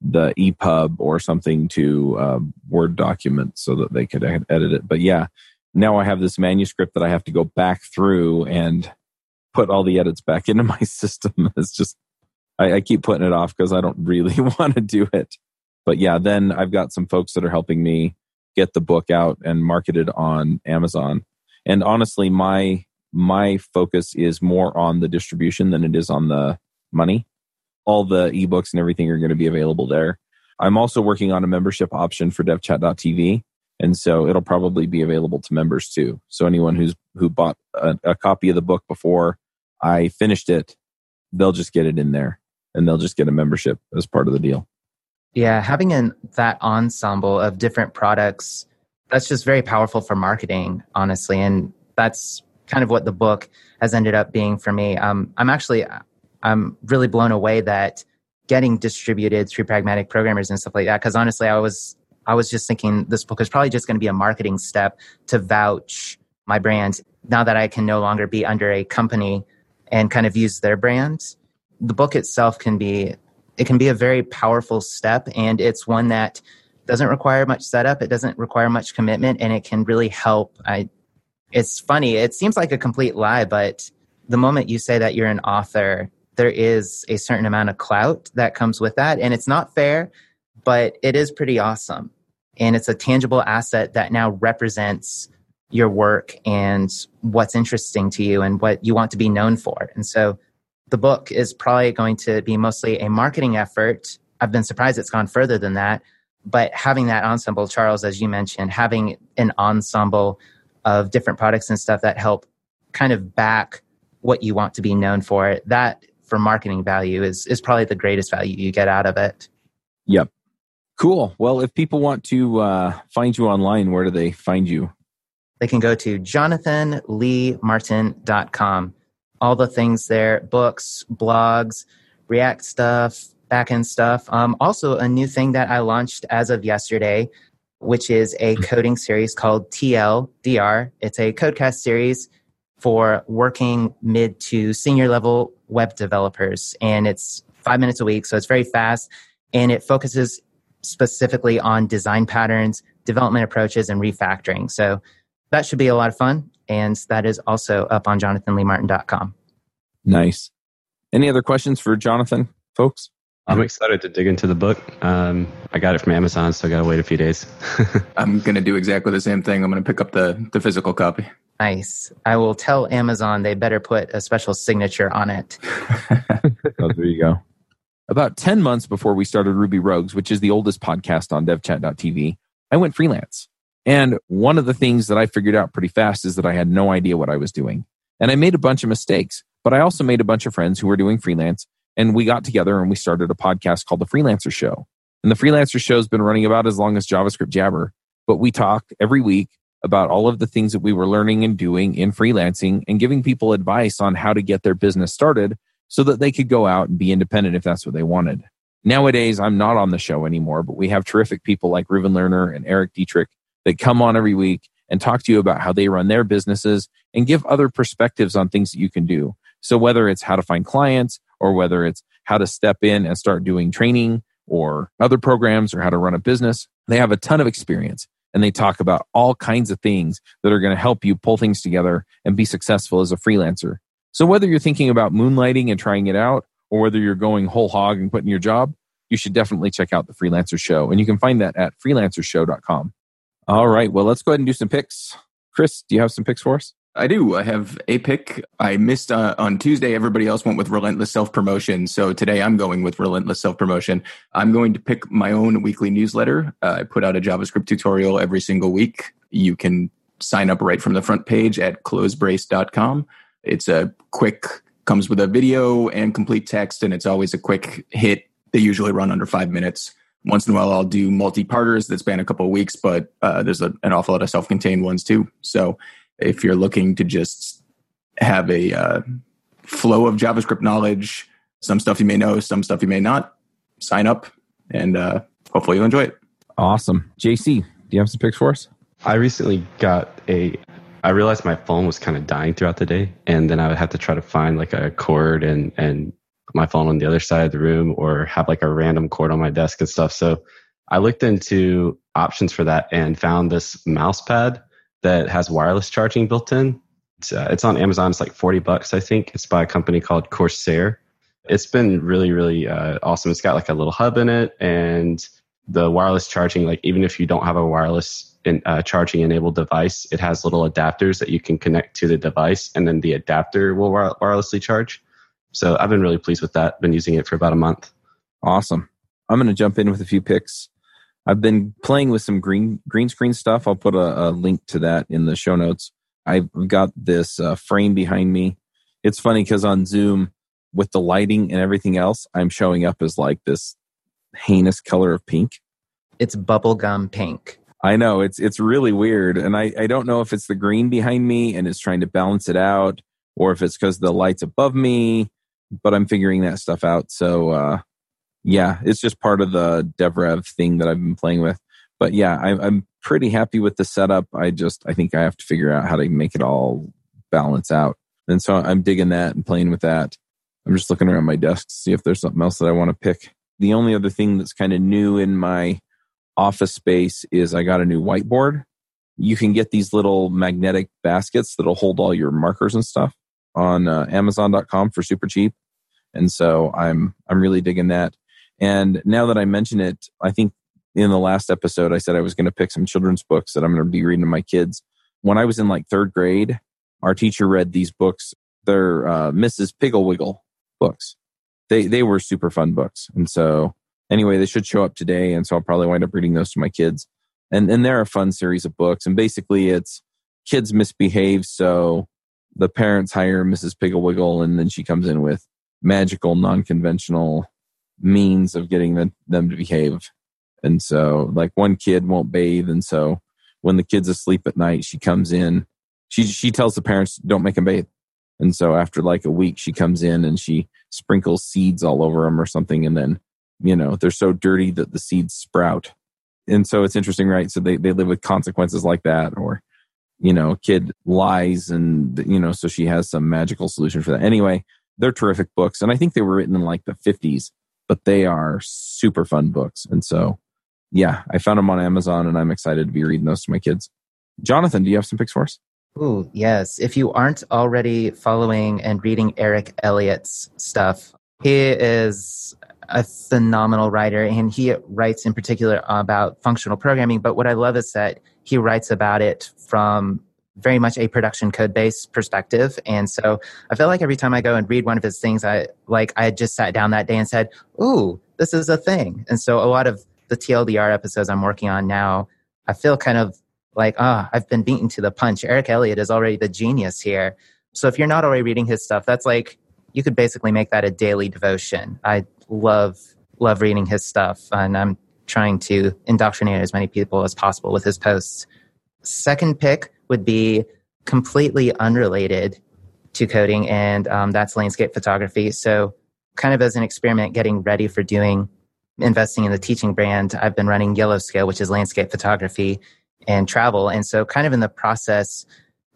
the EPUB or something to a Word document so that they could edit it. But yeah, now I have this manuscript that I have to go back through and put all the edits back into my system. It's just, I keep putting it off because I don't really want to do it. But yeah, then I've got some folks that are helping me get the book out and marketed on Amazon. And honestly, my focus is more on the distribution than it is on the money. All the ebooks and everything are going to be available there. I'm also working on a membership option for devchat.tv. And so it'll probably be available to members too. So anyone who bought a copy of the book before I finished it, they'll just get it in there and they'll just get a membership as part of the deal. Yeah, having that ensemble of different products, that's just very powerful for marketing, honestly. And that's kind of what the book has ended up being for me. I'm really blown away that getting distributed through Pragmatic Programmers and stuff like that. Because honestly, I was just thinking this book is probably just going to be a marketing step to vouch my brand. Now that I can no longer be under a company and kind of use their brand, the book itself can be a very powerful step. And it's one that doesn't require much setup. It doesn't require much commitment, and it can really help. It's funny. It seems like a complete lie, but the moment you say that you're an author, there is a certain amount of clout that comes with that. And it's not fair, but it is pretty awesome. And it's a tangible asset that now represents your work and what's interesting to you and what you want to be known for. And so the book is probably going to be mostly a marketing effort. I've been surprised it's gone further than that. But having that ensemble, Charles, as you mentioned, having an ensemble of different products and stuff that help kind of back what you want to be known for, that for marketing value is probably the greatest value you get out of it. Yep. Cool. Well, if people want to find you online, where do they find you? They can go to jonathanleemartin.com. All the things there, books, blogs, React stuff, backend stuff. Also, a new thing that I launched as of yesterday, which is a coding series called TLDR. It's a Codecast series for working mid to senior level web developers. And it's 5 minutes a week, so it's very fast. And it focuses specifically on design patterns, development approaches, and refactoring. So that should be a lot of fun. And that is also up on jonathanleemartin.com. Nice. Any other questions for Jonathan, folks? I'm excited to dig into the book. I got it from Amazon, so I got to wait a few days. I'm going to do exactly the same thing. I'm going to pick up the physical copy. Nice. I will tell Amazon they better put a special signature on it. Oh, there you go. About 10 months before we started Ruby Rogues, which is the oldest podcast on devchat.tv, I went freelance. And one of the things that I figured out pretty fast is that I had no idea what I was doing. And I made a bunch of mistakes, but I also made a bunch of friends who were doing freelance. And we got together and we started a podcast called The Freelancer Show. And The Freelancer Show has been running about as long as JavaScript Jabber. But we talk every week about all of the things that we were learning and doing in freelancing and giving people advice on how to get their business started so that they could go out and be independent if that's what they wanted. Nowadays, I'm not on the show anymore, but we have terrific people like Reuven Lerner and Eric Dietrich that come on every week and talk to you about how they run their businesses and give other perspectives on things that you can do. So whether it's how to find clients or whether it's how to step in and start doing training or other programs or how to run a business, they have a ton of experience and they talk about all kinds of things that are going to help you pull things together and be successful as a freelancer. So whether you're thinking about moonlighting and trying it out or whether you're going whole hog and quitting your job, you should definitely check out The Freelancer Show. And you can find that at freelancershow.com. All right. Well, let's go ahead and do some picks. Chris, do you have some picks for us? I do. I have a pick. I missed on Tuesday. Everybody else went with relentless self-promotion. So today I'm going with relentless self-promotion. I'm going to pick my own weekly newsletter. I put out a JavaScript tutorial every single week. You can sign up right from the front page at CloseBrace.com. It's a quick, comes with a video and complete text, and it's always a quick hit. They usually run under 5 minutes. Once in a while, I'll do multi-parters that span a couple of weeks, but there's an awful lot of self-contained ones too. So if you're looking to just have a flow of JavaScript knowledge, some stuff you may know, some stuff you may not, sign up and hopefully you'll enjoy it. Awesome. JC, do you have some picks for us? I recently got I realized my phone was kind of dying throughout the day, and then I would have to try to find like a cord and my phone on the other side of the room or have like a random cord on my desk and stuff. So I looked into options for that and found this mouse pad that has wireless charging built in. It's on Amazon. It's like $40, I think. It's by a company called Corsair. It's been really, really awesome. It's got like a little hub in it, and the wireless charging, like even if you don't have a wireless charging enabled device, it has little adapters that you can connect to the device, and then the adapter will wirelessly charge. So I've been really pleased with that. Been using it for about a month. Awesome. I'm going to jump in with a few picks. I've been playing with some green screen stuff. I'll put a link to that in the show notes. I've got this frame behind me. It's funny because on Zoom, with the lighting and everything else, I'm showing up as like this heinous color of pink. It's bubblegum pink. I know. It's really weird. And I don't know if it's the green behind me and it's trying to balance it out or if it's because the light's above me. But I'm figuring that stuff out. So yeah, it's just part of the DevRev thing that I've been playing with. But yeah, I'm pretty happy with the setup. I think I have to figure out how to make it all balance out. And so I'm digging that and playing with that. I'm just looking around my desk to see if there's something else that I want to pick. The only other thing that's kind of new in my office space is I got a new whiteboard. You can get these little magnetic baskets that'll hold all your markers and stuff on Amazon.com for super cheap. And so I'm really digging that. And now that I mention it, I think in the last episode, I said I was going to pick some children's books that I'm going to be reading to my kids. When I was in like third grade, our teacher read these books. They're Mrs. Piggle Wiggle books. They were super fun books. And so anyway, they should show up today. And so I'll probably wind up reading those to my kids. And they're a fun series of books. And basically it's kids misbehave. So the parents hire Mrs. Piggle Wiggle and then she comes in with magical, non-conventional means of getting them to behave. And so, like, one kid won't bathe, and so when the kid's asleep at night, she comes in. She tells the parents, don't make them bathe. And so after like a week, she comes in and she sprinkles seeds all over them or something. And then, you know, they're so dirty that the seeds sprout. And so it's interesting, right? So they live with consequences like that. Or, you know, a kid lies and, you know, so she has some magical solution for that. Anyway, they're terrific books. And I think they were written in like the 50s, but they are super fun books. And so, yeah, I found them on Amazon and I'm excited to be reading those to my kids. Jonathan, do you have some picks for us? Oh, yes. If you aren't already following and reading Eric Elliott's stuff, he is a phenomenal writer, and he writes in particular about functional programming. But what I love is that he writes about it from very much a production code base perspective. And so I feel like every time I go and read one of his things, I just sat down that day and said, ooh, this is a thing. And so a lot of the TLDR episodes I'm working on now, I feel kind of like, I've been beaten to the punch. Eric Elliott is already the genius here. So if you're not already reading his stuff, that's like, you could basically make that a daily devotion. I love reading his stuff, and I'm trying to indoctrinate as many people as possible with his posts. Second pick would be completely unrelated to coding, and that's landscape photography. So kind of as an experiment, getting ready for investing in the teaching brand, I've been running Yellow Scale, which is landscape photography and travel. And so kind of in the process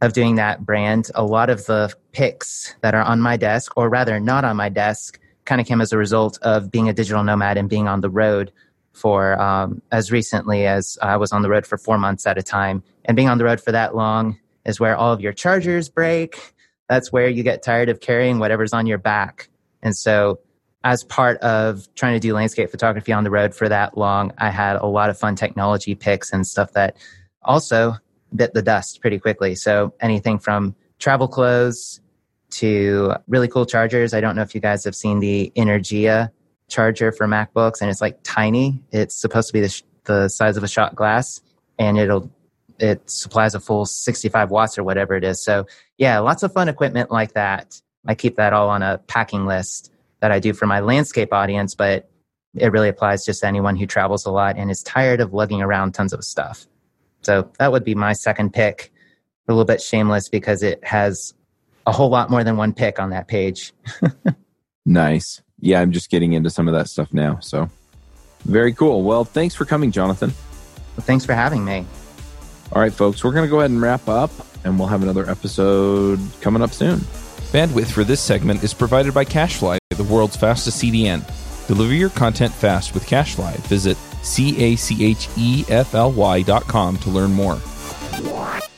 of doing that brand, a lot of the picks that are on my desk, or rather not on my desk, kind of came as a result of being a digital nomad and being on the road for as recently as I was on the road for 4 months at a time. And being on the road for that long is where all of your chargers break. That's where you get tired of carrying whatever's on your back. And so as part of trying to do landscape photography on the road for that long, I had a lot of fun technology picks and stuff that also bit the dust pretty quickly. So anything from travel clothes to really cool chargers. I don't know if you guys have seen the Energia charger for MacBooks, and it's like tiny. It's supposed to be the size of a shot glass, and it supplies a full 65 watts or whatever it is. So yeah, lots of fun equipment like that. I keep that all on a packing list that I do for my landscape audience, but it really applies just to anyone who travels a lot and is tired of lugging around tons of stuff. So that would be my second pick. A little bit shameless because it has a whole lot more than one pick on that page. Nice. Yeah, I'm just getting into some of that stuff now. So very cool. Well, thanks for coming, Jonathan. Well, thanks for having me. All right, folks, we're going to go ahead and wrap up, and we'll have another episode coming up soon. Bandwidth for this segment is provided by CacheFly, the world's fastest CDN. Deliver your content fast with CacheFly. Visit CACHEFLY.com to learn more.